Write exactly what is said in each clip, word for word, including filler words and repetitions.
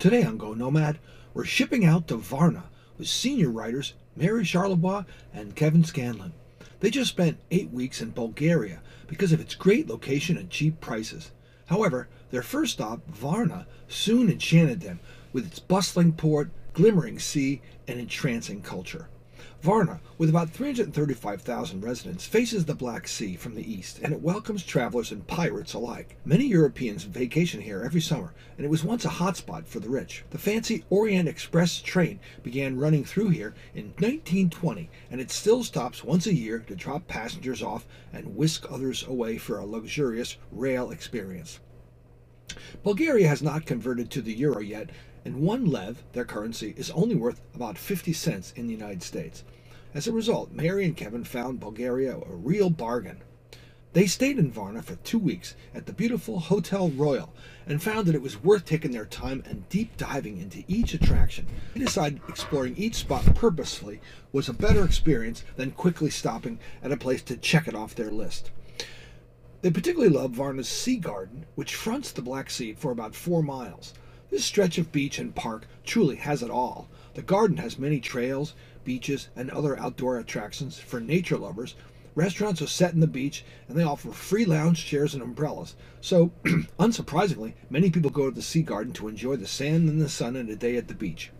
Today on Go Nomad, we're shipping out to Varna with senior writers Mary Charlebois and Kevin Scanlon. They just spent eight weeks in Bulgaria because of its great location and cheap prices. However, their first stop, Varna, soon enchanted them with its bustling port, glimmering sea, and entrancing culture. Varna, with about three hundred thirty-five thousand residents, faces the Black Sea from the east, and it welcomes travelers and pirates alike. Many Europeans vacation here every summer, and it was once a hotspot for the rich. The fancy Orient Express train began running through here in nineteen twenty, and it still stops once a year to drop passengers off and whisk others away for a luxurious rail experience. Bulgaria has not converted to the Euro yet, and one lev, their currency, is only worth about fifty cents in the United States. As a result, Mary and Kevin found Bulgaria a real bargain. They stayed in Varna for two weeks at the beautiful Hotel Royal and found that it was worth taking their time and deep diving into each attraction. They decided exploring each spot purposefully was a better experience than quickly stopping at a place to check it off their list. They particularly loved Varna's Sea Garden, which fronts the Black Sea for about four miles. This stretch of beach and park truly has it all. The garden has many trails, beaches, and other outdoor attractions for nature lovers. Restaurants are set in the beach, and they offer free lounge chairs and umbrellas. So, unsurprisingly, many people go to the Sea Garden to enjoy the sand and the sun and a day at the beach.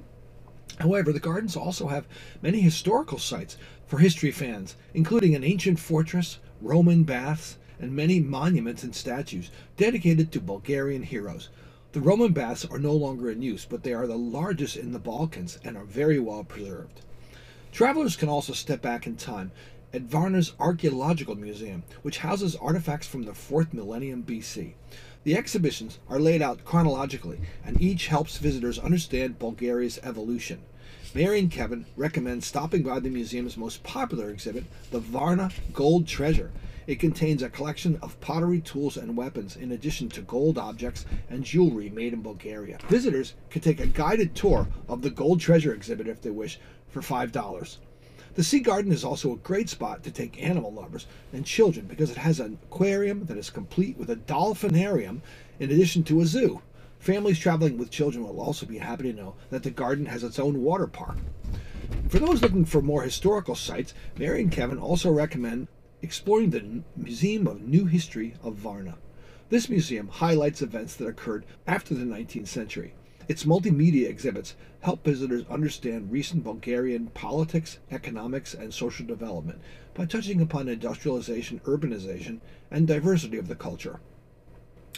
However, the gardens also have many historical sites for history fans, including an ancient fortress, Roman baths, and many monuments and statues dedicated to Bulgarian heroes. The Roman baths are no longer in use, but they are the largest in the Balkans and are very well preserved. Travelers can also step back in time at Varna's Archaeological Museum, which houses artifacts from the fourth millennium B C. The exhibitions are laid out chronologically, and each helps visitors understand Bulgaria's evolution. Mary and Kevin recommend stopping by the museum's most popular exhibit, the Varna Gold Treasure. It contains a collection of pottery, tools, and weapons, in addition to gold objects and jewelry made in Bulgaria. Visitors can take a guided tour of the Gold Treasure exhibit if they wish for five dollars. The Sea Garden is also a great spot to take animal lovers and children because it has an aquarium that is complete with a dolphinarium in addition to a zoo. Families traveling with children will also be happy to know that the garden has its own water park. For those looking for more historical sites, Mary and Kevin also recommend exploring the Museum of New History of Varna. This museum highlights events that occurred after the nineteenth century. Its multimedia exhibits help visitors understand recent Bulgarian politics, economics, and social development by touching upon industrialization, urbanization, and diversity of the culture.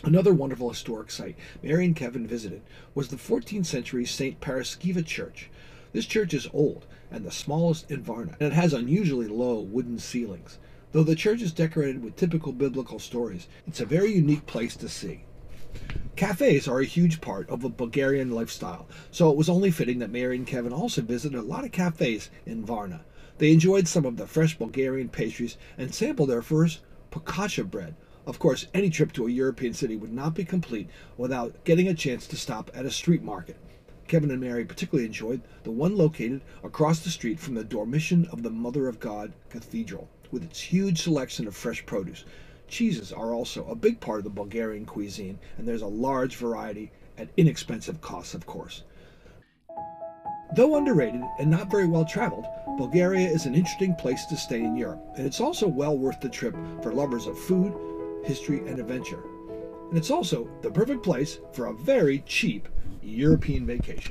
Another wonderful historic site Mary and Kevin visited was the fourteenth century Saint Paraskeva Church. This church is old and the smallest in Varna, and it has unusually low wooden ceilings. Though the church is decorated with typical biblical stories, it's a very unique place to see. Cafes are a huge part of a Bulgarian lifestyle, so it was only fitting that Mary and Kevin also visited a lot of cafes in Varna. They enjoyed some of the fresh Bulgarian pastries and sampled their first pakača bread. Of course, any trip to a European city would not be complete without getting a chance to stop at a street market. Kevin and Mary particularly enjoyed the one located across the street from the Dormition of the Mother of God Cathedral, with its huge selection of fresh produce. Cheeses are also a big part of the Bulgarian cuisine, and there's a large variety at inexpensive costs, of course. Though underrated and not very well traveled, Bulgaria is an interesting place to stay in Europe, and it's also well worth the trip for lovers of food, history, and adventure. And it's also the perfect place for a very cheap European vacation.